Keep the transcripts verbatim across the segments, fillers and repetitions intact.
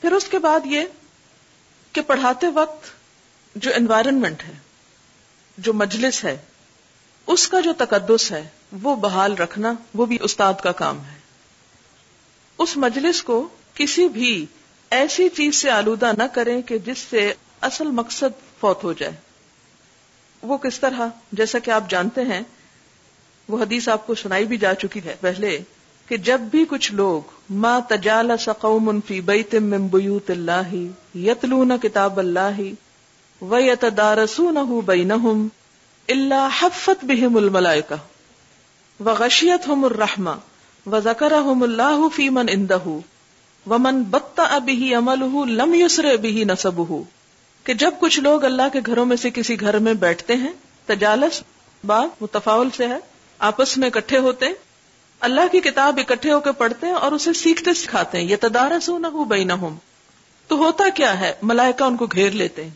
پھر اس کے بعد یہ کہ پڑھاتے وقت جو انوائرنمنٹ ہے، جو مجلس ہے، اس کا جو تقدس ہے وہ بحال رکھنا، وہ بھی استاد کا کام ہے۔ اس مجلس کو کسی بھی ایسی چیز سے آلودہ نہ کریں کہ جس سے اصل مقصد فوت ہو جائے۔ وہ کس طرح؟ جیسا کہ آپ جانتے ہیں، وہ حدیث آپ کو سنائی بھی جا چکی ہے پہلے، کہ جب بھی کچھ لوگ ما تجالس قوم فی بیت من بیوت اللہ یتلون کتاب اللہ ویتدارسونہ بینہم الا حفت بہم الملائکہ وغشیتہم الرحمہ وذکرہم اللہ فی من عندہ ومن بطأ بہ عملہ لم یسرع بہ نسبہ، کہ جب کچھ لوگ اللہ کے گھروں میں سے کسی گھر میں بیٹھتے ہیں، تجالس با متفاعل سے ہے، آپس میں اکٹھے ہوتے ہیں، اللہ کی کتاب اکٹھے ہو کے پڑھتے ہیں اور اسے سیکھتے سکھاتے ہیں، یتدارسونہ بینہم، تو ہوتا کیا ہے؟ ملائکہ ان کو گھیر لیتے ہیں۔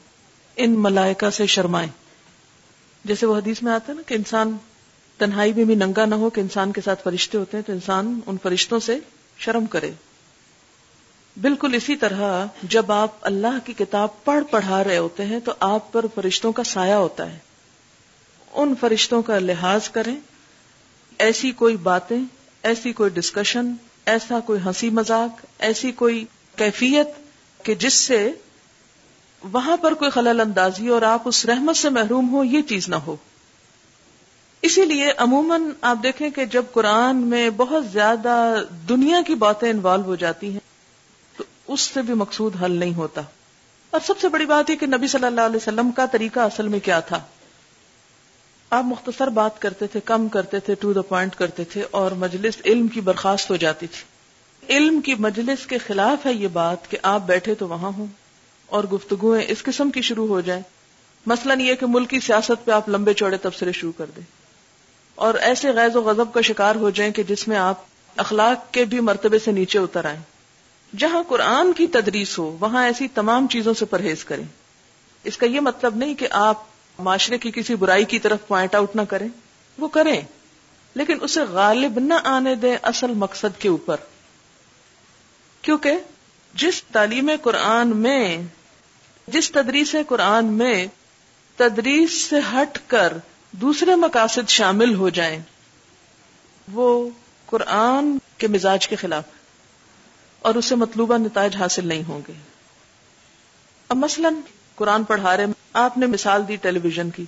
ان ملائکہ سے شرمائیں، جیسے وہ حدیث میں آتا ہے نا کہ انسان تنہائی میں بھی ننگا نہ ہو، کہ انسان کے ساتھ فرشتے ہوتے ہیں تو انسان ان فرشتوں سے شرم کرے۔ بالکل اسی طرح جب آپ اللہ کی کتاب پڑھ پڑھا رہے ہوتے ہیں تو آپ پر فرشتوں کا سایہ ہوتا ہے، ان فرشتوں کا لحاظ کریں۔ ایسی کوئی باتیں، ایسی کوئی ڈسکشن، ایسا کوئی ہنسی مذاق، ایسی کوئی کیفیت کہ جس سے وہاں پر کوئی خلل اندازی اور آپ اس رحمت سے محروم ہو، یہ چیز نہ ہو۔ اسی لیے عموماً آپ دیکھیں کہ جب قرآن میں بہت زیادہ دنیا کی باتیں انوالو ہو جاتی ہیں تو اس سے بھی مقصود حل نہیں ہوتا۔ اور سب سے بڑی بات یہ کہ نبی صلی اللہ علیہ وسلم کا طریقہ اصل میں کیا تھا؟ آپ مختصر بات کرتے تھے، کم کرتے تھے، ٹو دا پوائنٹ کرتے تھے، اور مجلس علم کی برخاست ہو جاتی تھی۔ علم کی مجلس کے خلاف ہے یہ بات کہ آپ بیٹھے تو وہاں ہوں اور گفتگویں اس قسم کی شروع ہو جائیں، مثلاً یہ کہ ملکی سیاست پہ آپ لمبے چوڑے تبصرے شروع کر دیں اور ایسے غیظ و غضب کا شکار ہو جائیں کہ جس میں آپ اخلاق کے بھی مرتبے سے نیچے اتر آئیں۔ جہاں قرآن کی تدریس ہو وہاں ایسی تمام چیزوں سے پرہیز کریں۔ اس کا یہ مطلب نہیں کہ آپ معاشرے کی کسی برائی کی طرف پوائنٹ آؤٹ نہ کریں، وہ کریں، لیکن اسے غالب نہ آنے دیں اصل مقصد کے اوپر، کیونکہ جس تعلیم قرآن میں، جس تدریس قرآن میں تدریس سے ہٹ کر دوسرے مقاصد شامل ہو جائیں وہ قرآن کے مزاج کے خلاف اور اس سے مطلوبہ نتائج حاصل نہیں ہوں گے۔ اب مثلاً قرآن پڑھا رہے، آپ نے مثال دی ٹیلی ویژن کی،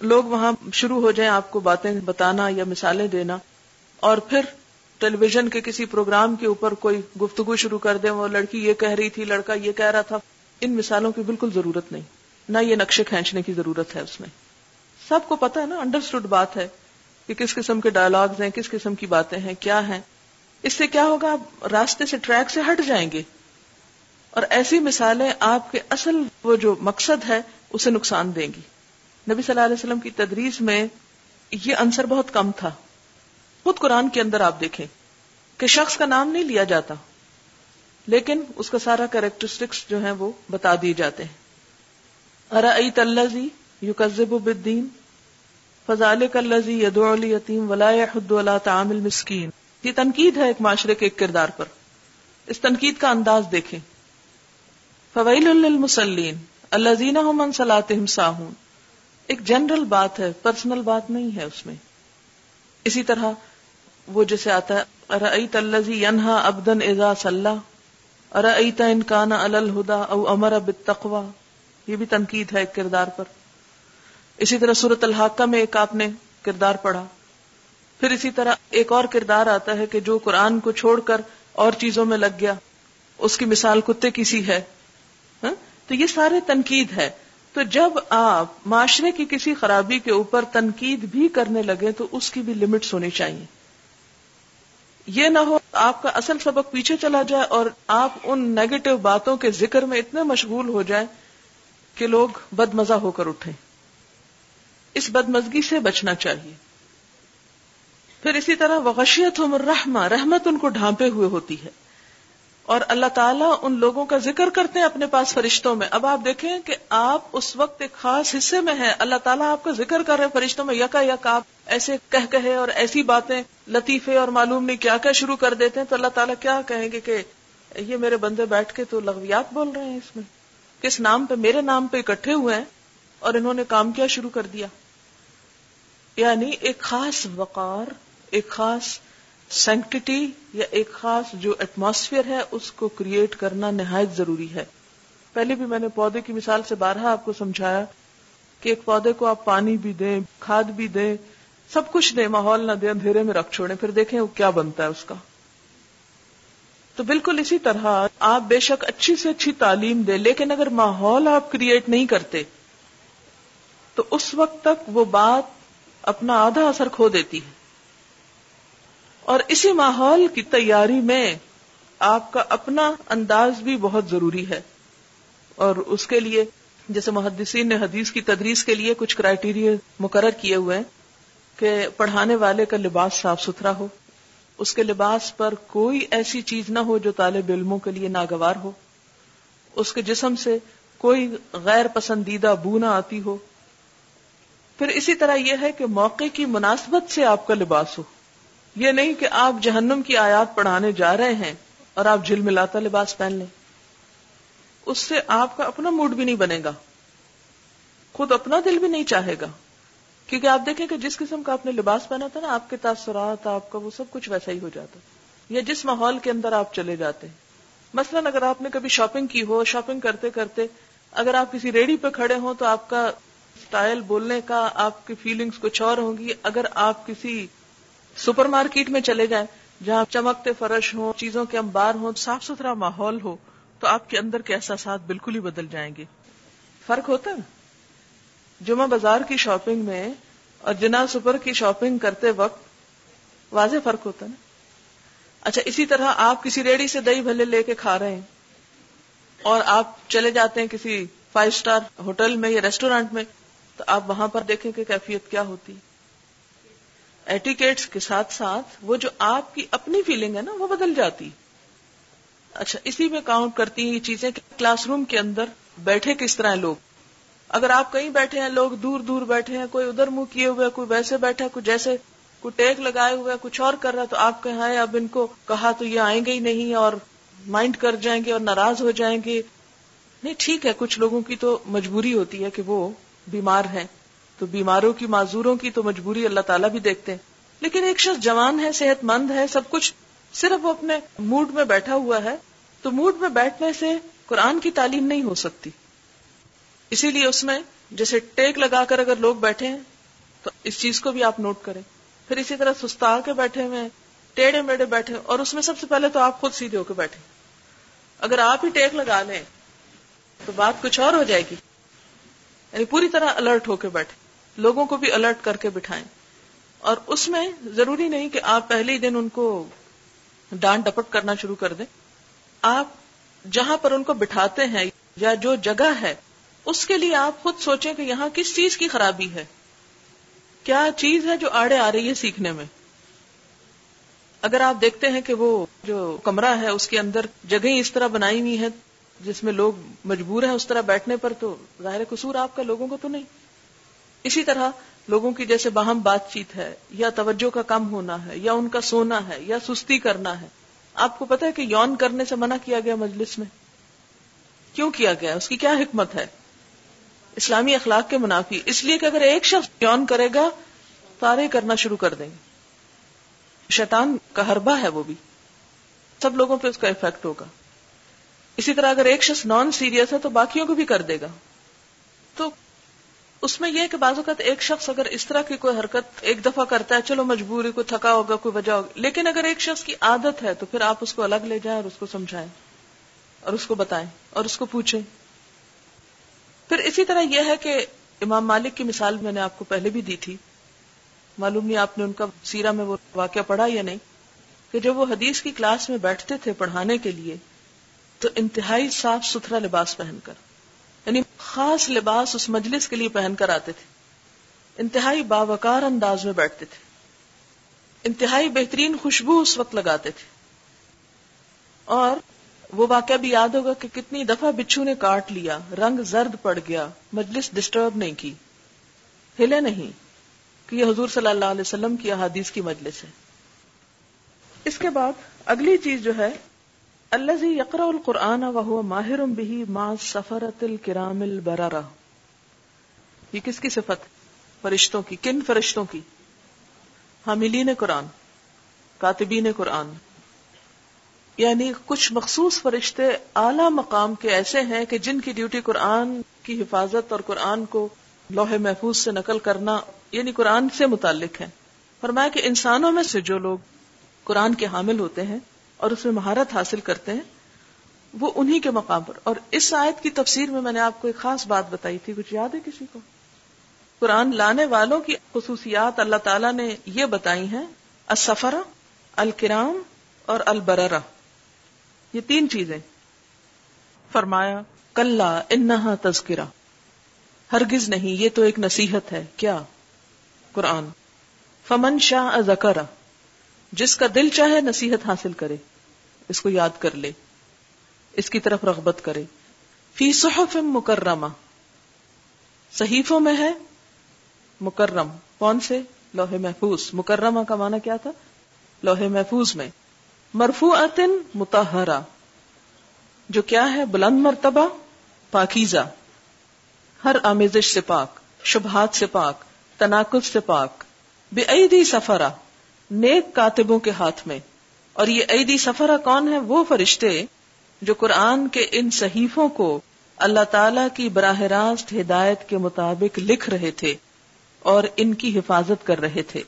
لوگ وہاں شروع ہو جائیں آپ کو باتیں بتانا یا مثالیں دینا، اور پھر ٹیلی ویژن کے کسی پروگرام کے اوپر کوئی گفتگو شروع کر دیں، وہ لڑکی یہ کہہ رہی تھی، لڑکا یہ کہہ رہا تھا۔ ان مثالوں کی بالکل ضرورت نہیں، نہ یہ نقشے کھینچنے کی ضرورت ہے۔ اس میں سب کو پتا ہے نا، انڈرسٹوڈ بات ہے کہ کس قسم کے ڈائلاگز ہیں، کس قسم کی باتیں ہیں، کیا ہیں۔ اس سے کیا ہوگا؟ آپ راستے سے، ٹریک سے ہٹ جائیں گے، اور ایسی مثالیں آپ کے اصل وہ جو مقصد ہے اسے نقصان دیں گی۔ نبی صلی اللہ علیہ وسلم کی تدریس میں یہ عنصر بہت کم تھا۔ خود قرآن کے اندر آپ دیکھیں کہ شخص کا نام نہیں لیا جاتا، لیکن اس کا سارا کریکٹرسٹکس جو ہیں وہ بتا دیے جاتے ہیں۔ ارأیت الذی یکذب بالدین فذلک الذی یدعو الیتیم ولا یحض علی طعام المسکین۔ یہ تنقید ہے ایک معاشرے کے ایک کردار پر، اس تنقید کا انداز دیکھیں۔ فویل للمصلین الذین هم عن صلاتهم ساہون، ایک جنرل بات ہے، پرسنل بات نہیں ہے اس میں۔ اسی طرح وہ جیسے آتا ہے، ارأیت الذی ینہی عبدا اذا صلی ارأیت ان کان علی الہدی او امر بالتقوی، یہ بھی تنقید ہے ایک کردار پر۔ اسی طرح سورۃ الحاقہ میں ایک آپ نے کردار پڑھا۔ پھر اسی طرح ایک اور کردار آتا ہے کہ جو قرآن کو چھوڑ کر اور چیزوں میں لگ گیا، اس کی مثال کتے کی سی ہے۔ تو یہ سارے تنقید ہے۔ تو جب آپ معاشرے کی کسی خرابی کے اوپر تنقید بھی کرنے لگیں تو اس کی بھی لمٹس ہونی چاہیے۔ یہ نہ ہو آپ کا اصل سبق پیچھے چلا جائے اور آپ ان نیگیٹو باتوں کے ذکر میں اتنے مشغول ہو جائیں کہ لوگ بدمزہ ہو کر اٹھیں۔ اس بدمزگی سے بچنا چاہیے۔ پھر اسی طرح وغشیتہم الرحمہ، رحمت ان کو ڈھانپے ہوئے ہوتی ہے، اور اللہ تعالیٰ ان لوگوں کا ذکر کرتے ہیں اپنے پاس فرشتوں میں۔ اب آپ دیکھیں کہ آپ اس وقت ایک خاص حصے میں ہیں، اللہ تعالیٰ آپ کا ذکر کر رہے ہیں فرشتوں میں، یکا یک آپ ایسے کہہ کہے اور ایسی باتیں، لطیفے اور معلوم نہیں کیا کیا شروع کر دیتے ہیں، تو اللہ تعالیٰ کیا کہیں گے کہ یہ میرے بندے بیٹھ کے تو لغویات بول رہے ہیں اس میں، کس نام پہ، میرے نام پہ اکٹھے ہوئے ہیں اور انہوں نے کام کیا شروع کر دیا. یعنی ایک خاص وقار، ایک خاص سینکٹیٹی یا ایک خاص جو ایٹماسفیئر ہے اس کو کریٹ کرنا نہایت ضروری ہے. پہلے بھی میں نے پودے کی مثال سے بارہا آپ کو سمجھایا کہ ایک پودے کو آپ پانی بھی دیں، کھاد بھی دیں، سب کچھ دیں، ماحول نہ دیں، اندھیرے میں رکھ چھوڑیں، پھر دیکھیں وہ کیا بنتا ہے اس کا. تو بالکل اسی طرح آپ بے شک اچھی سے اچھی تعلیم دیں، لیکن اگر ماحول آپ کریٹ نہیں کرتے تو اس وقت تک وہ بات اپنا آدھا اثر کھو دیتی ہے. اور اسی ماحول کی تیاری میں آپ کا اپنا انداز بھی بہت ضروری ہے. اور اس کے لیے جیسے محدثین نے حدیث کی تدریس کے لیے کچھ کرائیٹیریا مقرر کیے ہوئے ہیں کہ پڑھانے والے کا لباس صاف ستھرا ہو، اس کے لباس پر کوئی ایسی چیز نہ ہو جو طالب علموں کے لیے ناگوار ہو، اس کے جسم سے کوئی غیر پسندیدہ بو نہ آتی ہو. پھر اسی طرح یہ ہے کہ موقع کی مناسبت سے آپ کا لباس ہو، یہ نہیں کہ آپ جہنم کی آیات پڑھانے جا رہے ہیں اور آپ جھلملاتا لباس پہن لیں، اس سے آپ کا اپنا موڈ بھی نہیں بنے گا، خود اپنا دل بھی نہیں چاہے گا. کیونکہ آپ دیکھیں کہ جس قسم کا آپ نے لباس پہنا تھا نا، آپ کے تاثرات، آپ کا وہ سب کچھ ویسا ہی ہو جاتا، یا جس ماحول کے اندر آپ چلے جاتے ہیں. مثلاً اگر آپ نے کبھی شاپنگ کی ہو، شاپنگ کرتے کرتے اگر آپ کسی ریڑھی پہ کھڑے ہوں تو آپ کا سٹائل، بولنے کا، آپ کی فیلنگز کچھ اور ہوں گی. اگر آپ کسی سپر مارکیٹ میں چلے جائیں جہاں چمکتے فرش ہوں، چیزوں کے انبار ہوں، صاف ستھرا ماحول ہو، تو آپ کے اندر کے احساسات بالکل ہی بدل جائیں گے. فرق ہوتا ہے جمعہ بازار کی شاپنگ میں اور جناب سپر کی شاپنگ کرتے وقت، واضح فرق ہوتا ہے نا. اچھا، اسی طرح آپ کسی ریڑھی سے دہی بھلے لے کے کھا رہے ہیں اور آپ چلے جاتے ہیں کسی فائیو سٹار ہوٹل میں یا ریسٹورینٹ میں، تو آپ وہاں پر دیکھیں کہ کیفیت کیا ہوتی. ایٹیکیٹس کے ساتھ ساتھ وہ جو آپ کی اپنی فیلنگ ہے نا، وہ بدل جاتی. اچھا، اسی میں کاؤنٹ کرتی ہیں یہ چیزیں کہ کلاس روم کے اندر بیٹھے کس طرح لوگ. اگر آپ کہیں بیٹھے ہیں، لوگ دور دور بیٹھے ہیں، کوئی ادھر منہ کیے ہوئے، کوئی ویسے بیٹھا، کوئی جیسے، کوئی ٹیک لگائے ہوئے، کچھ اور کر رہا، تو آپ کہیں ہاں اب ان کو کہا تو یہ آئیں گے ہی نہیں اور مائنڈ کر جائیں گے اور ناراض ہو جائیں گے. نہیں، ٹھیک ہے، کچھ لوگوں کی تو مجبوری ہوتی ہے کہ وہ بیمار ہیں، تو بیماروں کی، معذوروں کی تو مجبوری اللہ تعالیٰ بھی دیکھتے ہیں. لیکن ایک شخص جوان ہے، صحت مند ہے، سب کچھ، صرف وہ اپنے موڈ میں بیٹھا ہوا ہے. تو موڈ میں بیٹھنے سے قرآن کی تعلیم نہیں ہو سکتی. اسی لیے اس میں جیسے ٹیک لگا کر اگر لوگ بیٹھے ہیں تو اس چیز کو بھی آپ نوٹ کریں. پھر اسی طرح سستا کے بیٹھے ہوئے، ٹیڑھے میڑھے بیٹھے، اور اس میں سب سے پہلے تو آپ خود سیدھے ہو کے بیٹھے. اگر آپ ہی ٹیک لگا لیں تو بات کچھ اور ہو جائے گی. یعنی پوری طرح الرٹ ہو کے بیٹھے، لوگوں کو بھی الرٹ کر کے بٹھائیں. اور اس میں ضروری نہیں کہ آپ پہلے ہی دن ان کو ڈانٹ ڈپٹ کرنا شروع کر دیں. آپ جہاں پر ان کو بٹھاتے ہیں یا جو جگہ ہے، اس کے لیے آپ خود سوچیں کہ یہاں کس چیز کی خرابی ہے، کیا چیز ہے جو آڑے آ رہی ہے سیکھنے میں. اگر آپ دیکھتے ہیں کہ وہ جو کمرہ ہے اس کے اندر جگہیں اس طرح بنائی ہوئی ہیں جس میں لوگ مجبور ہیں اس طرح بیٹھنے پر، تو ظاہر قصور آپ کا، لوگوں کو تو نہیں. اسی طرح لوگوں کی جیسے باہم بات چیت ہے، یا توجہ کا کم ہونا ہے، یا ان کا سونا ہے، یا سستی کرنا ہے. آپ کو پتہ ہے کہ یون کرنے سے منع کیا گیا مجلس میں، کیوں کیا گیا، اس کی کیا حکمت ہے؟ اسلامی اخلاق کے منافی. اس لیے کہ اگر ایک شخص یون کرے گا، سارے کرنا شروع کر دیں گے. شیطان کا حربہ ہے، وہ بھی سب لوگوں پہ اس کا افیکٹ ہوگا. اسی طرح اگر ایک شخص نان سیریس ہے تو باقیوں کو بھی کر دے گا. تو اس میں یہ کہ بعض اوقات ایک شخص اگر اس طرح کی کوئی حرکت ایک دفعہ کرتا ہے، چلو مجبوری، کوئی تھکا ہوگا، کوئی وجہ ہوگا. لیکن اگر ایک شخص کی عادت ہے تو پھر آپ اس کو الگ لے جائیں اور اس کو سمجھائیں اور اس کو بتائیں اور اس کو پوچھیں. پھر اسی طرح یہ ہے کہ امام مالک کی مثال میں نے آپ کو پہلے بھی دی تھی، معلوم نہیں آپ نے ان کا سیرہ میں وہ واقعہ پڑھا یا نہیں، کہ جب وہ حدیث کی کلاس میں بیٹھتے تھے پڑھانے کے لیے تو انتہائی صاف ستھرا لباس پہن کر، یعنی خاص لباس اس مجلس کے لیے پہن کر آتے تھے، انتہائی باوقار انداز میں بیٹھتے تھے، انتہائی بہترین خوشبو اس وقت لگاتے تھے. اور وہ واقعہ بھی یاد ہوگا کہ کتنی دفعہ بچھو نے کاٹ لیا، رنگ زرد پڑ گیا، مجلس ڈسٹرب نہیں کی، ہلے نہیں، کہ یہ حضور صلی اللہ علیہ وسلم کی احادیث کی مجلس ہے. اس کے بعد اگلی چیز جو ہے الذي يقرأ القرآن وهو ماہر به مع السفرة الكرام البررہ. یہ کس کی صفت؟ فرشتوں کی. کن فرشتوں کی؟ حاملین قرآن، کاتبین قرآن. یعنی کچھ مخصوص فرشتے اعلیٰ مقام کے ایسے ہیں کہ جن کی ڈیوٹی قرآن کی حفاظت اور قرآن کو لوح محفوظ سے نقل کرنا، یعنی قرآن سے متعلق ہے. فرمایا کہ انسانوں میں سے جو لوگ قرآن کے حامل ہوتے ہیں اور اس میں مہارت حاصل کرتے ہیں وہ انہی کے مقام پر. اور اس آیت کی تفسیر میں میں نے آپ کو ایک خاص بات بتائی تھی، کچھ یاد ہے کسی کو؟ قرآن لانے والوں کی خصوصیات اللہ تعالیٰ نے یہ بتائی ہیں، السفرہ، الکرام اور البررہ، یہ تین چیزیں. فرمایا کلا انہا تذکرہ، ہرگز نہیں، یہ تو ایک نصیحت ہے. کیا؟ قرآن. فمن شاء ذکرہ، جس کا دل چاہے نصیحت حاصل کرے، اس کو یاد کر لے، اس کی طرف رغبت کرے. فی صحف مکرمہ، صحیفوں میں ہے مکرم. کون سے؟ لوح محفوظ. مکرمہ کا معنی کیا تھا؟ لوح محفوظ میں. مرفوعۃ مطہرہ، جو کیا ہے؟ بلند مرتبہ، پاکیزہ، ہر آمیزش سے پاک، شبہات سے پاک، تناقض سے پاک. بِأَیدِ سفرہ، نیک کاتبوں کے ہاتھ میں. اور یہ ایدی سفرہ کون ہے؟ وہ فرشتے جو قرآن کے ان صحیفوں کو اللہ تعالیٰ کی براہ راست ہدایت کے مطابق لکھ رہے تھے اور ان کی حفاظت کر رہے تھے،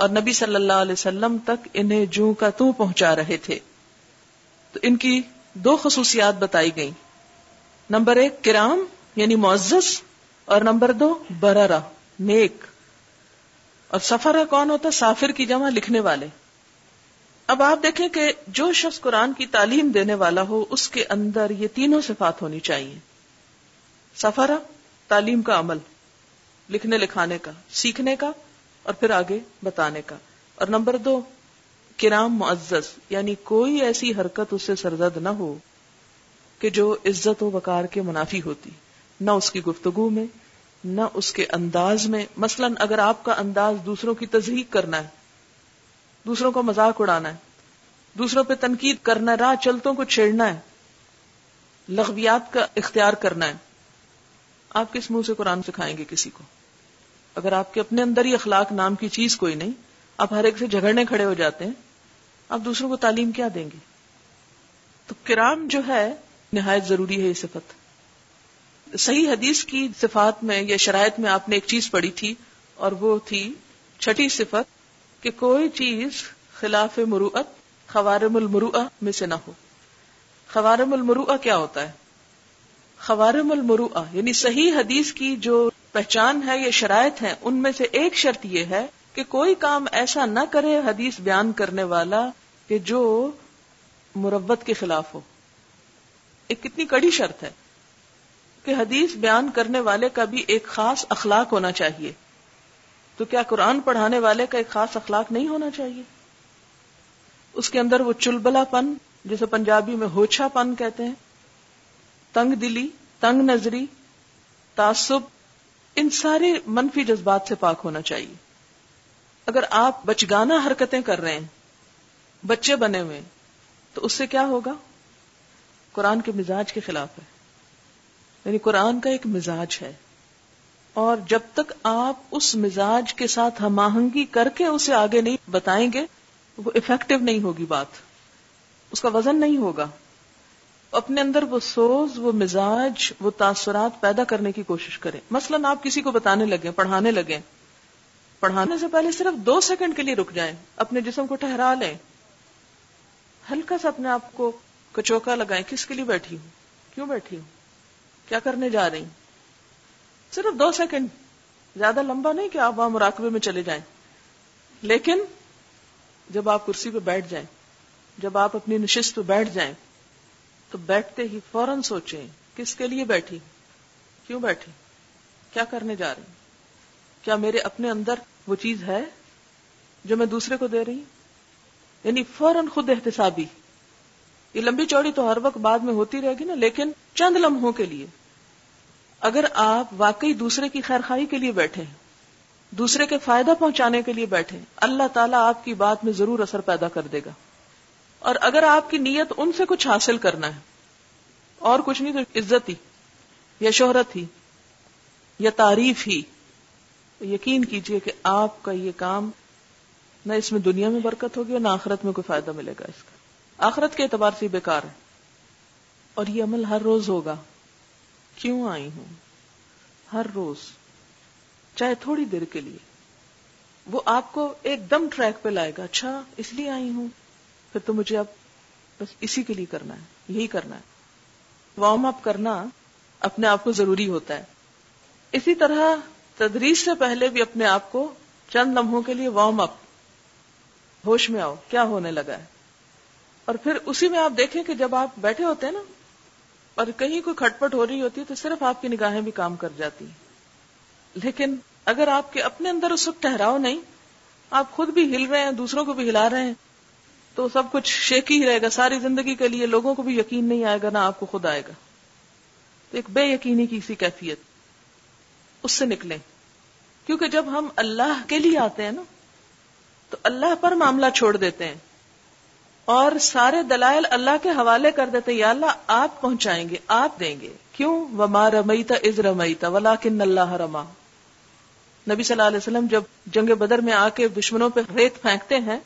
اور نبی صلی اللہ علیہ وسلم تک انہیں جوں کا توں پہنچا رہے تھے. تو ان کی دو خصوصیات بتائی گئیں، نمبر ایک کرام یعنی معزز، اور نمبر دو بررہ، نیک. اور سفرہ کون ہوتا؟ سافر کی جمع، لکھنے والے. اب آپ دیکھیں کہ جو شخص قرآن کی تعلیم دینے والا ہو اس کے اندر یہ تینوں صفات ہونی چاہیے. سفرہ، تعلیم کا عمل، لکھنے لکھانے کا، سیکھنے کا اور پھر آگے بتانے کا. اور نمبر دو کرام، معزز، یعنی کوئی ایسی حرکت اس سے سرزد نہ ہو کہ جو عزت و وقار کے منافی ہوتی، نہ اس کی گفتگو میں، نہ اس کے انداز میں. مثلا اگر آپ کا انداز دوسروں کی تضحیک کرنا ہے، دوسروں کو مذاق اڑانا ہے، دوسروں پہ تنقید کرنا، راہ چلتوں کو چھیڑنا ہے، لغویات کا اختیار کرنا ہے، آپ کس منہ سے قرآن سکھائیں گے کسی کو؟ اگر آپ کے اپنے اندر ہی اخلاق نام کی چیز کوئی نہیں، آپ ہر ایک سے جھگڑنے کھڑے ہو جاتے ہیں، آپ دوسروں کو تعلیم کیا دیں گے؟ تو کرام جو ہے نہایت ضروری ہے یہ صفت. صحیح حدیث کی صفات میں یا شرائط میں آپ نے ایک چیز پڑھی تھی اور وہ تھی چھٹی صفت، کہ کوئی چیز خلاف مروءت، خوارم المروءہ میں سے نہ ہو. خوارم المروءہ کیا ہوتا ہے؟ خوارم المروءہ یعنی صحیح حدیث کی جو پہچان ہے یا شرائط ہیں ان میں سے ایک شرط یہ ہے کہ کوئی کام ایسا نہ کرے حدیث بیان کرنے والا کہ جو مروت کے خلاف ہو. ایک کتنی کڑی شرط ہے کہ حدیث بیان کرنے والے کا بھی ایک خاص اخلاق ہونا چاہیے. تو کیا قرآن پڑھانے والے کا ایک خاص اخلاق نہیں ہونا چاہیے؟ اس کے اندر وہ چلبلا پن، جسے پنجابی میں ہوچھا پن کہتے ہیں، تنگ دلی، تنگ نظری، تعصب، ان سارے منفی جذبات سے پاک ہونا چاہیے. اگر آپ بچگانہ حرکتیں کر رہے ہیں، بچے بنے ہوئے، تو اس سے کیا ہوگا؟ قرآن کے مزاج کے خلاف ہے. یعنی قرآن کا ایک مزاج ہے، اور جب تک آپ اس مزاج کے ساتھ ہم آہنگی کر کے اسے آگے نہیں بتائیں گے وہ افیکٹو نہیں ہوگی، بات اس کا وزن نہیں ہوگا. اپنے اندر وہ سوز، وہ مزاج، وہ تاثرات پیدا کرنے کی کوشش کریں. مثلا آپ کسی کو بتانے لگیں، پڑھانے لگیں، پڑھانے سے پہلے صرف دو سیکنڈ کے لیے رک جائیں، اپنے جسم کو ٹھہرا لیں، ہلکا سا اپنے آپ کو کچوکا لگائیں، کس کے لیے بیٹھی ہوں، کیوں بیٹھی ہوں، کیا کرنے جا رہی ہوں. صرف دو سیکنڈ، زیادہ لمبا نہیں کہ آپ وہاں مراقبے میں چلے جائیں. لیکن جب آپ کرسی پہ بیٹھ جائیں، جب آپ اپنی نشست پہ بیٹھ جائیں، تو بیٹھتے ہی فوراً سوچیں کس کے لیے بیٹھی، کیوں بیٹھی، کیا کرنے جا رہی ہوں، کیا میرے اپنے اندر وہ چیز ہے جو میں دوسرے کو دے رہی ہوں. یعنی فوراً خود احتسابی. یہ لمبی چوڑی تو ہر وقت بعد میں ہوتی رہے گی نا، لیکن چند لمحوں کے لیے اگر آپ واقعی دوسرے کی خیرخواہی کے لیے بیٹھے ہیں، دوسرے کے فائدہ پہنچانے کے لیے بیٹھے، اللہ تعالیٰ آپ کی بات میں ضرور اثر پیدا کر دے گا. اور اگر آپ کی نیت ان سے کچھ حاصل کرنا ہے اور کچھ نہیں تو عزت ہی یا شہرت ہی یا تعریف ہی، تو یقین کیجئے کہ آپ کا یہ کام نہ اس میں دنیا میں برکت ہوگی اور نہ آخرت میں کوئی فائدہ ملے گا، اس کا آخرت کے اعتبار سے بیکار ہے۔ اور یہ عمل ہر روز ہوگا۔ کیوں آئی ہوں؟ ہر روز چاہے تھوڑی دیر کے لیے، وہ آپ کو ایک دم ٹریک پہ لائے گا۔ اچھا اس لیے آئی ہوں، پھر تو مجھے اب بس اسی کے لیے کرنا ہے، یہی کرنا ہے۔ وارم اپ کرنا اپنے آپ کو ضروری ہوتا ہے۔ اسی طرح تدریس سے پہلے بھی اپنے آپ کو چند لمحوں کے لیے وارم اپ، ہوش میں آؤ کیا ہونے لگا ہے، اور پھر اسی میں آپ دیکھیں کہ جب آپ بیٹھے ہوتے ہیں نا اور کہیں کوئی کھٹ پٹ ہو رہی ہوتی ہے تو صرف آپ کی نگاہیں بھی کام کر جاتی ہیں۔ لیکن اگر آپ کے اپنے اندر اس وقت ٹھہراؤ نہیں، آپ خود بھی ہل رہے ہیں، دوسروں کو بھی ہلا رہے ہیں، تو سب کچھ شیکی ہی رہے گا ساری زندگی کے لیے۔ لوگوں کو بھی یقین نہیں آئے گا، نہ آپ کو خود آئے گا۔ تو ایک بے یقینی کی سی کیفیت، اس سے نکلیں۔ کیونکہ جب ہم اللہ کے لیے آتے ہیں نا تو اللہ پر معاملہ چھوڑ دیتے ہیں اور سارے دلائل اللہ کے حوالے کر دیتے ہیں۔ یا اللہ آپ پہنچائیں گے، آپ دیں گے۔ کیوں؟ وما رمیت اذ رمیت ولکن اللہ رما۔ نبی صلی اللہ علیہ وسلم جب جنگ بدر میں آ کے دشمنوں پہ ریت پھینکتے ہیں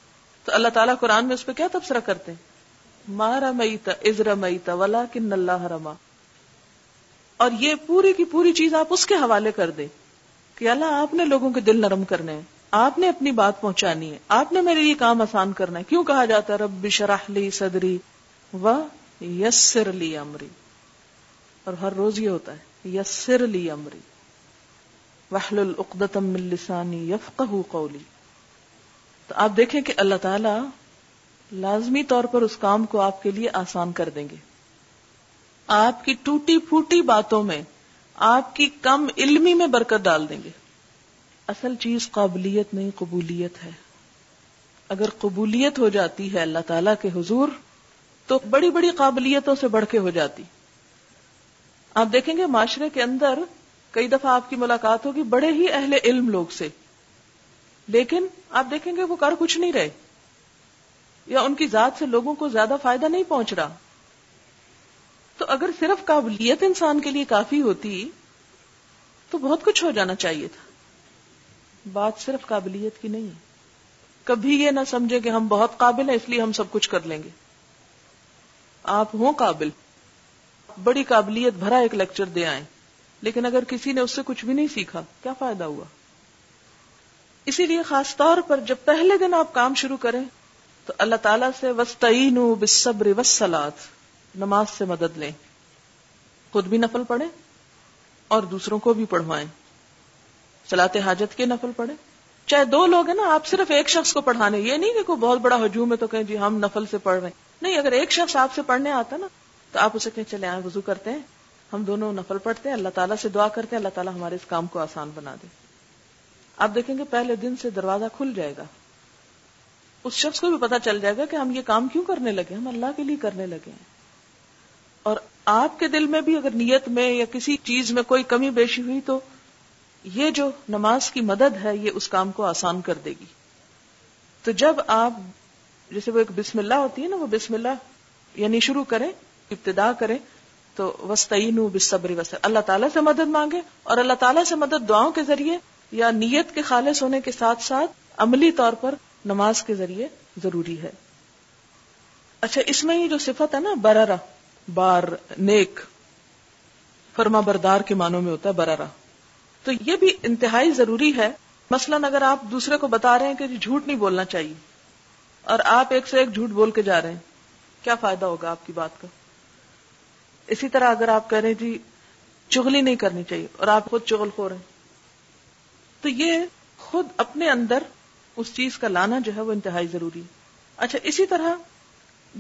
تو اللہ تعالیٰ قرآن میں اس پہ کیا تبصرہ کرتے ہیں؟ ما رمیت اذ رمیت ولکن اللہ رما۔ اور یہ پوری کی پوری چیز آپ اس کے حوالے کر دیں کہ اللہ آپ نے لوگوں کے دل نرم کرنے ہیں، آپ نے اپنی بات پہنچانی ہے، آپ نے میرے لیے کام آسان کرنا ہے۔ کیوں کہا جاتا ہے رب شرح لی صدری ویسر لی امری؟ اور ہر روز یہ ہوتا ہے یسر لی امری واحلل عقدۃ من لسانی یفقہوا قولی۔ تو آپ دیکھیں کہ اللہ تعالیٰ لازمی طور پر اس کام کو آپ کے لیے آسان کر دیں گے۔ آپ کی ٹوٹی پھوٹی باتوں میں، آپ کی کم علمی میں برکت ڈال دیں گے۔ اصل چیز قابلیت نہیں، قبولیت ہے۔ اگر قبولیت ہو جاتی ہے اللہ تعالیٰ کے حضور تو بڑی بڑی قابلیتوں سے بڑھ کے ہو جاتی۔ آپ دیکھیں گے معاشرے کے اندر کئی دفعہ آپ کی ملاقات ہوگی بڑے ہی اہل علم لوگ سے، لیکن آپ دیکھیں گے وہ کر کچھ نہیں رہے یا ان کی ذات سے لوگوں کو زیادہ فائدہ نہیں پہنچ رہا۔ تو اگر صرف قابلیت انسان کے لیے کافی ہوتی تو بہت کچھ ہو جانا چاہیے تھا۔ بات صرف قابلیت کی نہیں ہے۔ کبھی یہ نہ سمجھے کہ ہم بہت قابل ہیں اس لیے ہم سب کچھ کر لیں گے۔ آپ ہوں قابل، بڑی قابلیت بھرا ایک لیکچر دے آئیں، لیکن اگر کسی نے اس سے کچھ بھی نہیں سیکھا کیا فائدہ ہوا؟ اسی لیے خاص طور پر جب پہلے دن آپ کام شروع کریں تو اللہ تعالیٰ سے وَاسْتَعِينُوا بِالصَّبْرِ وَالصَّلَاةِ، نماز سے مدد لیں، خود بھی نفل پڑھیں اور دوسروں کو بھی پڑھوائیں۔ صلاۃ حاجت کے نفل پڑھیں، چاہے دو لوگ ہیں نا، آپ صرف ایک شخص کو پڑھانے، یہ نہیں کہ کوئی بہت بڑا ہجوم ہے تو کہیں جی ہم نفل سے پڑھ رہے ہیں، نہیں۔ اگر ایک شخص آپ سے پڑھنے آتا نا تو آپ اسے کہیں چلے آئیں، وضو کرتے ہیں، ہم دونوں نفل پڑھتے ہیں، اللہ تعالیٰ سے دعا کرتے ہیں اللہ تعالیٰ ہمارے اس کام کو آسان بنا دے۔ آپ دیکھیں گے پہلے دن سے دروازہ کھل جائے گا۔ اس شخص کو بھی پتہ چل جائے گا کہ ہم یہ کام کیوں کرنے لگے، ہم اللہ کے لیے کرنے لگے ہیں۔ اور آپ کے دل میں بھی اگر نیت میں یا کسی چیز میں کوئی کمی بیشی ہوئی تو یہ جو نماز کی مدد ہے یہ اس کام کو آسان کر دے گی۔ تو جب آپ جیسے وہ ایک بسم اللہ ہوتی ہے نا، وہ بسم اللہ یعنی شروع کریں، ابتدا کریں تو وَاسْتَعِينُوا بِالصَّبْرِ وَالصَّلَاةِ، اللہ تعالیٰ سے مدد مانگیں، اور اللہ تعالیٰ سے مدد دعاؤں کے ذریعے یا نیت کے خالص ہونے کے ساتھ ساتھ عملی طور پر نماز کے ذریعے ضروری ہے۔ اچھا اس میں یہ جو صفت ہے نا برارہ، بار نیک، فرما بردار کے معنوں میں ہوتا ہے برارہ، تو یہ بھی انتہائی ضروری ہے۔ مثلاً اگر آپ دوسرے کو بتا رہے ہیں کہ جھوٹ نہیں بولنا چاہیے اور آپ ایک سے ایک جھوٹ بول کے جا رہے ہیں، کیا فائدہ ہوگا آپ کی بات کا؟ اسی طرح اگر آپ کہہ رہے ہیں جی چغلی نہیں کرنی چاہیے اور آپ خود چغل خور ہیں، تو یہ خود اپنے اندر اس چیز کا لانا جو ہے وہ انتہائی ضروری ہے۔ اچھا اسی طرح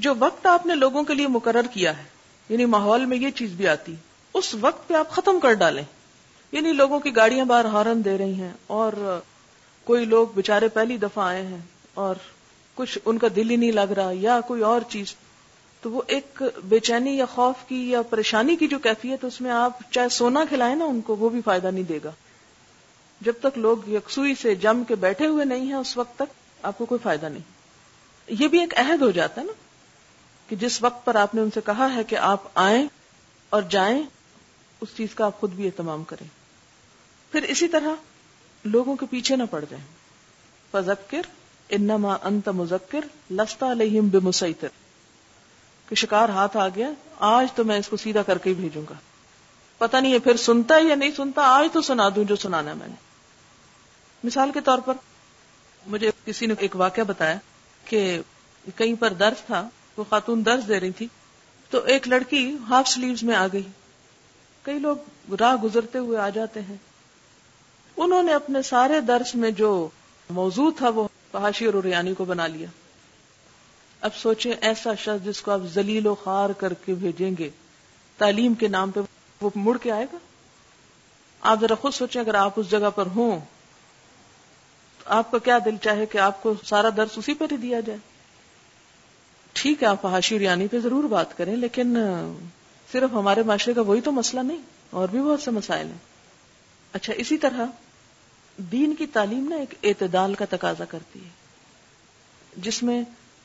جو وقت آپ نے لوگوں کے لیے مقرر کیا ہے، یعنی ماحول میں یہ چیز بھی آتی، اس وقت پہ آپ ختم کر ڈالیں۔ یعنی لوگوں کی گاڑیاں باہر ہارن دے رہی ہیں اور کوئی لوگ بےچارے پہلی دفعہ آئے ہیں اور کچھ ان کا دل ہی نہیں لگ رہا یا کوئی اور چیز، تو وہ ایک بے چینی یا خوف کی یا پریشانی کی جو کیفیت، اس میں آپ چاہے سونا کھلائیں نا ان کو، وہ بھی فائدہ نہیں دے گا۔ جب تک لوگ یکسوئی سے جم کے بیٹھے ہوئے نہیں ہیں اس وقت تک آپ کو کوئی فائدہ نہیں۔ یہ بھی ایک عہد ہو جاتا ہے نا کہ جس وقت پر آپ نے ان سے کہا ہے کہ آپ آئیں اور جائیں اس چیز کا آپ خود بھی اہتمام کریں. پھر اسی طرح لوگوں کے پیچھے نہ پڑ جائیں. فذکر انما انت مذکر لست علیہم بمسیطر، کہ شکار ہاتھ آ گیا، آج تو میں اس کو سیدھا کر کے ہی بھیجوں گا، پتہ نہیں ہے پھر سنتا ہے یا نہیں سنتا، آج تو سنا دوں جو سنانا ہے میں نے. مثال کے طور پر مجھے کسی نے ایک واقعہ بتایا کہ کہیں پر درس تھا، وہ خاتون درس دے رہی تھی، تو ایک لڑکی ہاف سلیوز میں آ گئی. کئی لوگ راہ گزرتے ہوئے آ جاتے ہیں، انہوں نے اپنے سارے درس میں جو موضوع تھا وہ فحاشی اور عریانی کو بنا لیا. اب سوچیں ایسا شخص جس کو آپ ذلیل و خوار کر کے بھیجیں گے تعلیم کے نام پہ، وہ مڑ کے آئے گا؟ آپ ذرا خود سوچیں اگر آپ اس جگہ پر ہوں تو آپ کا کیا دل چاہے کہ آپ کو سارا درس اسی پر ہی دیا جائے. ٹھیک ہے آپ فحاشی اور عریانی پہ ضرور بات کریں، لیکن صرف ہمارے معاشرے کا وہی تو مسئلہ نہیں، اور بھی بہت سے مسائل ہیں. اچھا اسی طرح دین کی تعلیم نا ایک اعتدال کا تقاضا کرتی ہے، جس میں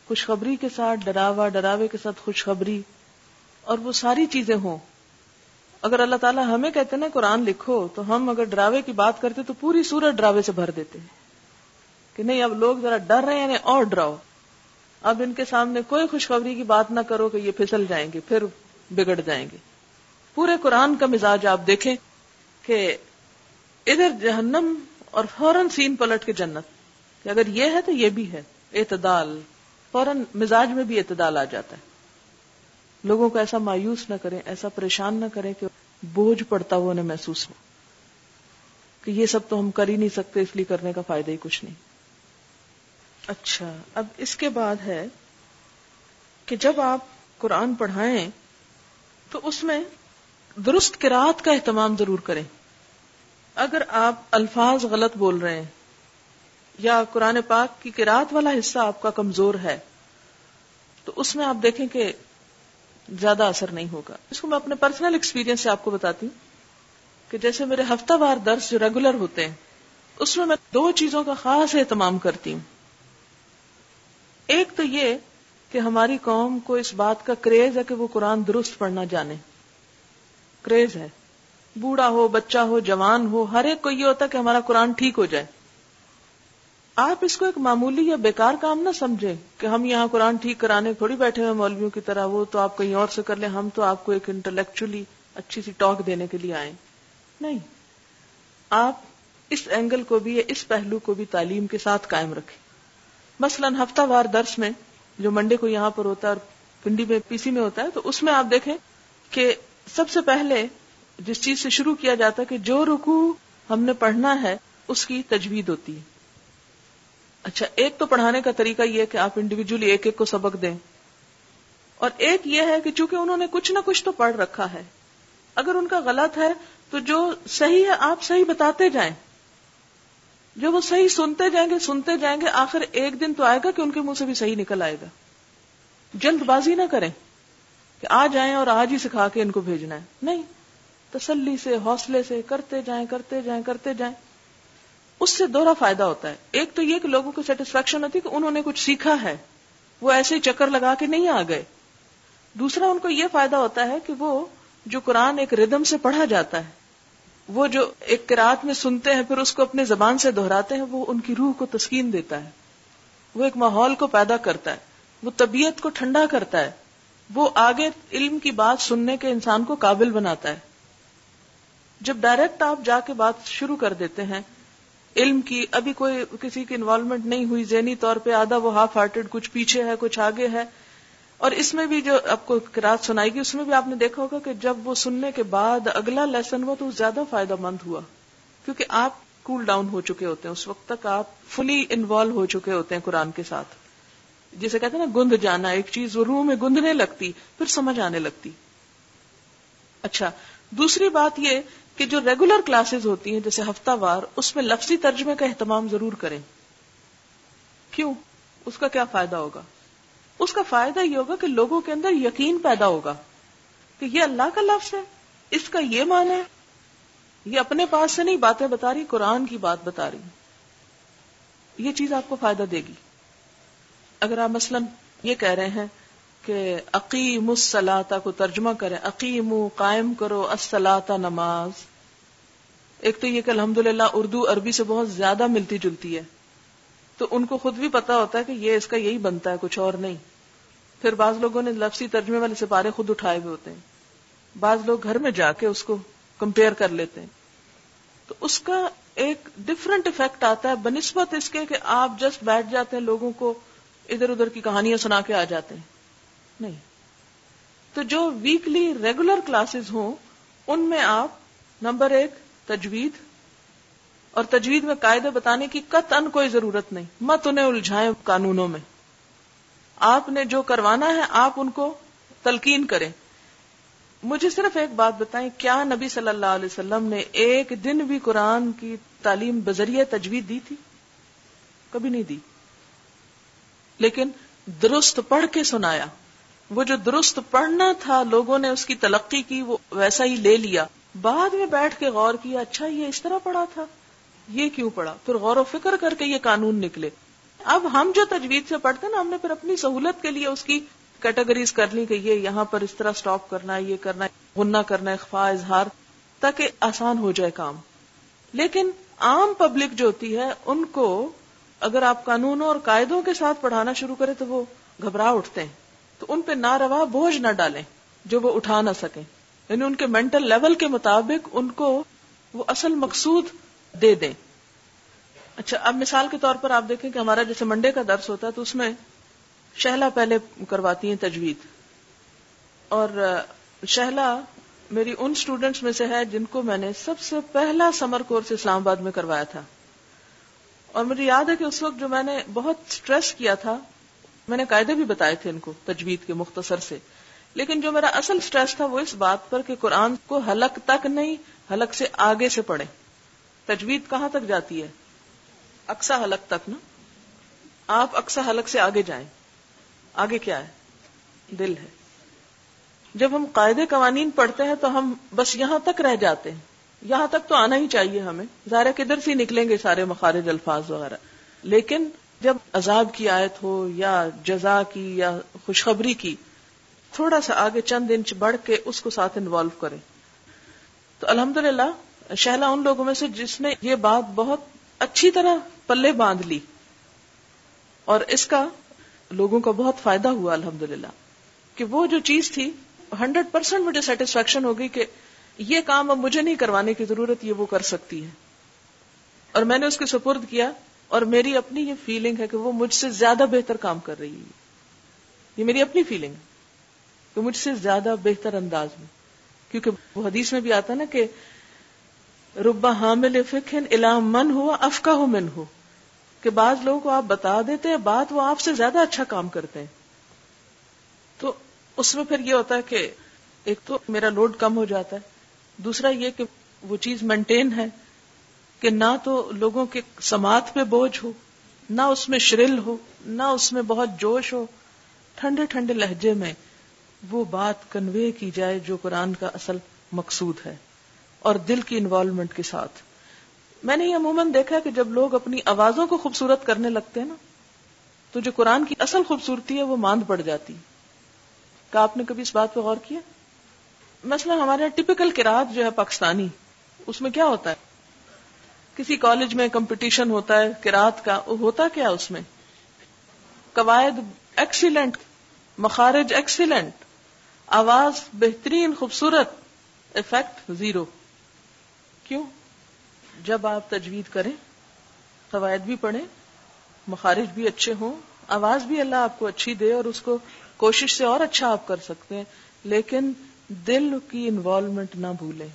خوشخبری کے ساتھ ڈراوا، ڈراوے کے ساتھ خوشخبری، اور وہ ساری چیزیں ہوں. اگر اللہ تعالیٰ ہمیں کہتے نا قرآن لکھو، تو ہم اگر ڈراوے کی بات کرتے تو پوری سورت ڈراوے سے بھر دیتے ہیں کہ نہیں اب لوگ ذرا ڈر رہے ہیں اور ڈراؤ، اب ان کے سامنے کوئی خوشخبری کی بات نہ کرو کہ یہ پھسل جائیں گے، پھر بگڑ جائیں گے. پورے قرآن کا مزاج آپ دیکھیں کہ ادھر جہنم اور فوراً سین پلٹ کے جنت، کہ اگر یہ ہے تو یہ بھی ہے. اعتدال، فوراً مزاج میں بھی اعتدال آ جاتا ہے. لوگوں کو ایسا مایوس نہ کریں، ایسا پریشان نہ کریں کہ بوجھ پڑتا ہوا انہیں محسوس ہو کہ یہ سب تو ہم کر ہی نہیں سکتے، اس لیے کرنے کا فائدہ ہی کچھ نہیں. اچھا اب اس کے بعد ہے کہ جب آپ قرآن پڑھائیں تو اس میں درست قرأت کا اہتمام ضرور کریں. اگر آپ الفاظ غلط بول رہے ہیں یا قرآن پاک کی قرأت والا حصہ آپ کا کمزور ہے تو اس میں آپ دیکھیں کہ زیادہ اثر نہیں ہوگا. اس کو میں اپنے پرسنل ایکسپیرینس سے آپ کو بتاتی ہوں کہ جیسے میرے ہفتہ وار درس جو ریگولر ہوتے ہیں اس میں میں دو چیزوں کا خاص اہتمام کرتی ہوں. ایک تو یہ کہ ہماری قوم کو اس بات کا کریز ہے کہ وہ قرآن درست پڑھنا جانے. کریز ہے، بوڑھا ہو، بچہ ہو، جوان ہو، ہر ایک کو یہ ہوتا کہ ہمارا قرآن ٹھیک ہو جائے. آپ اس کو ایک معمولی یا بیکار کام نہ سمجھیں کہ ہم یہاں قرآن ٹھیک کرانے تھوڑی بیٹھے ہوئے مولویوں کی طرح، وہ تو آپ کہیں اور سے کر لیں، ہم تو آپ کو ایک انٹلیکچولی اچھی سی ٹاک دینے کے لیے آئیں. نہیں، آپ اس اینگل کو بھی یا اس پہلو کو بھی تعلیم کے ساتھ قائم رکھیں. مثلا ہفتہ وار درس میں جو منڈے کو یہاں پر ہوتا ہے اور پنڈی میں پی سی میں ہوتا ہے، تو اس میں آپ دیکھیں کہ سب سے پہلے جس چیز سے شروع کیا جاتا ہے کہ جو رکوع ہم نے پڑھنا ہے اس کی تجوید ہوتی ہے. اچھا ایک تو پڑھانے کا طریقہ یہ ہے کہ آپ انڈیویجولی ایک ایک کو سبق دیں، اور ایک یہ ہے کہ چونکہ انہوں نے کچھ نہ کچھ تو پڑھ رکھا ہے، اگر ان کا غلط ہے تو جو صحیح ہے آپ صحیح بتاتے جائیں، جو وہ صحیح سنتے جائیں گے سنتے جائیں گے آخر ایک دن تو آئے گا کہ ان کے منہ سے بھی صحیح نکل آئے گا. جلد بازی نہ کریں کہ آج آئیں اور آج ہی سکھا کے ان کو بھیجنا ہے، نہیں، تسلی سے، حوصلے سے کرتے جائیں کرتے جائیں کرتے جائیں. اس سے دوہرا فائدہ ہوتا ہے. ایک تو یہ کہ لوگوں کو سیٹسفیکشن ہوتی ہے کہ انہوں نے کچھ سیکھا ہے، وہ ایسے چکر لگا کے نہیں آ گئے. دوسرا ان کو یہ فائدہ ہوتا ہے کہ وہ جو قرآن ایک ردم سے پڑھا جاتا ہے، وہ جو ایک قرأت میں سنتے ہیں پھر اس کو اپنے زبان سے دہراتے ہیں، وہ ان کی روح کو تسکین دیتا ہے، وہ ایک ماحول کو پیدا کرتا ہے، وہ طبیعت کو ٹھنڈا کرتا ہے، وہ آگے علم کی بات سننے کے انسان کو قابل بناتا ہے. جب ڈائریکٹ آپ جا کے بات شروع کر دیتے ہیں علم کی، ابھی کوئی کسی کی انوالومنٹ نہیں ہوئی ذہنی طور پہ، آدھا وہ ہاف ہارٹڈ، کچھ پیچھے ہے کچھ آگے ہے. اور اس میں بھی جو آپ کو قرأت سنائی گی اس میں بھی آپ نے دیکھا ہوگا کہ جب وہ سننے کے بعد اگلا لیسن ہوا تو زیادہ فائدہ مند ہوا، کیونکہ آپ کول ڈاؤن ہو چکے ہوتے ہیں، اس وقت تک آپ فلی انوالو ہو چکے ہوتے ہیں قرآن کے ساتھ. جسے کہتے ہیں نا گندھ جانا، ایک چیز وہ روح میں گندھنے لگتی، پھر سمجھ آنے لگتی. اچھا دوسری بات یہ کہ جو ریگولر کلاسز ہوتی ہیں جیسے ہفتہ وار، اس میں لفظی ترجمے کا اہتمام ضرور کریں. کیوں؟ اس کا کیا فائدہ ہوگا؟ اس کا فائدہ یہ ہوگا کہ لوگوں کے اندر یقین پیدا ہوگا کہ یہ اللہ کا لفظ ہے، اس کا یہ معنی ہے، یہ اپنے پاس سے نہیں باتیں بتا رہی، قرآن کی بات بتا رہی. یہ چیز آپ کو فائدہ دے گی. اگر آپ مثلا یہ کہہ رہے ہیں کہ اقیموا الصلاۃ کو ترجمہ کریں، اقیموا قائم کرو، الصلاۃ نماز. ایک تو یہ کہ الحمدللہ اردو عربی سے بہت زیادہ ملتی جلتی ہے، تو ان کو خود بھی پتا ہوتا ہے کہ یہ اس کا یہی بنتا ہے، کچھ اور نہیں. پھر بعض لوگوں نے لفظی ترجمے والے سپارے خود اٹھائے ہوئے ہوتے ہیں، بعض لوگ گھر میں جا کے اس کو کمپیئر کر لیتے ہیں، تو اس کا ایک ڈفرنٹ افیکٹ آتا ہے بنسبت اس کے کہ آپ جسٹ بیٹھ جاتے ہیں، لوگوں کو ادھر ادھر کی کہانیاں سنا کے آ جاتے ہیں. نہیں تو جو ویکلی ریگولر کلاسز ہوں ان میں آپ نمبر ایک تجوید، اور تجوید میں قاعدے بتانے کی قطعاً کوئی ضرورت نہیں، مت انہیں الجھائیں قانونوں میں. آپ نے جو کروانا ہے آپ ان کو تلقین کریں. مجھے صرف ایک بات بتائیں، کیا نبی صلی اللہ علیہ وسلم نے ایک دن بھی قرآن کی تعلیم بذریعہ تجوید دی تھی؟ کبھی نہیں دی. لیکن درست پڑھ کے سنایا، وہ جو درست پڑھنا تھا لوگوں نے اس کی تلقی کی، وہ ویسا ہی لے لیا. بعد میں بیٹھ کے غور کیا، اچھا یہ اس طرح پڑھا تھا، یہ کیوں پڑھا؟ پھر غور و فکر کر کے یہ قانون نکلے. اب ہم جو تجوید سے پڑھتے ہیں نا، ہم نے پھر اپنی سہولت کے لیے اس کی کیٹیگریز کر لی کہ یہ یہاں پر اس طرح سٹاپ کرنا ہے، یہ کرنا ہے، غنہ کرنا ہے، اخفاء، اظہار، تاکہ آسان ہو جائے کام. لیکن عام پبلک جو ہوتی ہے ان کو اگر آپ قانونوں اور قاعدوں کے ساتھ پڑھانا شروع کریں تو وہ گھبرا اٹھتے ہیں. تو ان پہ ناروا بوجھ نہ ڈالیں جو وہ اٹھا نہ سکیں، یعنی ان کے مینٹل لیول کے مطابق ان کو وہ اصل مقصود دے دیں. اچھا اب مثال کے طور پر آپ دیکھیں کہ ہمارا جیسے منڈے کا درس ہوتا ہے تو اس میں شہلا پہلے کرواتی ہیں تجوید، اور شہلا میری ان اسٹوڈنٹس میں سے ہے جن کو میں نے سب سے پہلا سمر کورس اسلام آباد میں کروایا تھا. اور مجھے یاد ہے کہ اس وقت جو میں نے بہت سٹریس کیا تھا، میں نے قاعدے بھی بتائے تھے ان کو تجوید کے مختصر سے، لیکن جو میرا اصل سٹریس تھا وہ اس بات پر کہ قرآن کو حلق تک نہیں، حلق سے آگے سے پڑھیں. تجوید کہاں تک جاتی ہے؟ اقصی حلق تک نا. آپ اقصی حلق سے آگے جائیں. آگے کیا ہے؟ دل ہے. جب ہم قاعدے قوانین پڑھتے ہیں تو ہم بس یہاں تک رہ جاتے ہیں، یہاں تک تو آنا ہی چاہیے ہمیں، ظاہر ہے کدھر سے نکلیں گے سارے مخارج الفاظ وغیرہ. لیکن جب عذاب کی آیت ہو یا جزا کی یا خوشخبری کی، تھوڑا سا آگے چند انچ بڑھ کے اس کو ساتھ انوالو کریں. تو الحمدللہ شہلا ان لوگوں میں سے جس نے یہ بات بہت اچھی طرح پلے باندھ لی، اور اس کا لوگوں کا بہت فائدہ ہوا الحمدللہ، کہ وہ جو چیز تھی ہنڈریڈ پرسینٹ مجھے سیٹسفیکشن ہوگی کہ یہ کام اب مجھے نہیں کروانے کی ضرورت، یہ وہ کر سکتی ہے. اور میں نے اس کے سپرد کیا، اور میری اپنی یہ فیلنگ ہے کہ وہ مجھ سے زیادہ بہتر کام کر رہی ہے. یہ میری اپنی فیلنگ ہے کہ مجھ سے زیادہ بہتر انداز میں، کیونکہ وہ حدیث میں بھی آتا نا کہ ربا حامل فقہ الی من ہوا افقہ منہ، کہ بعض لوگوں کو آپ بتا دیتے ہیں بات، وہ آپ سے زیادہ اچھا کام کرتے ہیں. تو اس میں پھر یہ ہوتا ہے کہ ایک تو میرا لوڈ کم ہو جاتا ہے، دوسرا یہ کہ وہ چیز مینٹین ہے کہ نہ تو لوگوں کے سماعت پہ بوجھ ہو، نہ اس میں شرل ہو، نہ اس میں بہت جوش ہو. ٹھنڈے ٹھنڈے لہجے میں وہ بات کنوے کی جائے جو قرآن کا اصل مقصود ہے، اور دل کی انوالومنٹ کے ساتھ. میں نے یہ عموماً دیکھا کہ جب لوگ اپنی آوازوں کو خوبصورت کرنے لگتے ہیں نا، تو جو قرآن کی اصل خوبصورتی ہے وہ ماند پڑ جاتی. کیا آپ نے کبھی اس بات پہ غور کیا؟ مثلا ہمارے ٹپیکل قرآت جو ہے پاکستانی، اس میں کیا ہوتا ہے؟ کسی کالج میں کمپٹیشن ہوتا ہے قرآت کا، ہوتا کیا اس میں؟ قواعد ایکسیلنٹ، مخارج ایکسیلنٹ، آواز بہترین، خوبصورت، افیکٹ زیرو. کیوں؟ جب آپ تجوید کریں، قواعد بھی پڑھیں، مخارج بھی اچھے ہوں، آواز بھی اللہ آپ کو اچھی دے، اور اس کو کوشش سے اور اچھا آپ کر سکتے ہیں، لیکن دل کی انوالومنٹ نہ بھولیں،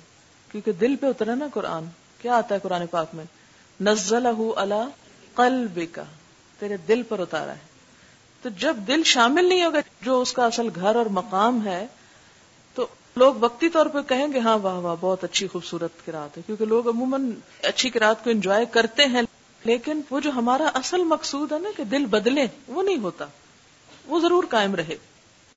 کیونکہ دل پہ اترا نا قرآن. کیا آتا ہے قرآن پاک میں؟ نزلہ علی قلبک، تیرے دل پر اتارا ہے. تو جب دل شامل نہیں ہوگا جو اس کا اصل گھر اور مقام ہے، تو لوگ وقتی طور پر کہیں گے ہاں واہ واہ بہت اچھی خوبصورت قرآت ہے، کیونکہ لوگ عموماً اچھی قرآت کو انجوائے کرتے ہیں. لیکن وہ جو ہمارا اصل مقصود ہے نا کہ دل بدلے، وہ نہیں ہوتا، وہ ضرور قائم رہے.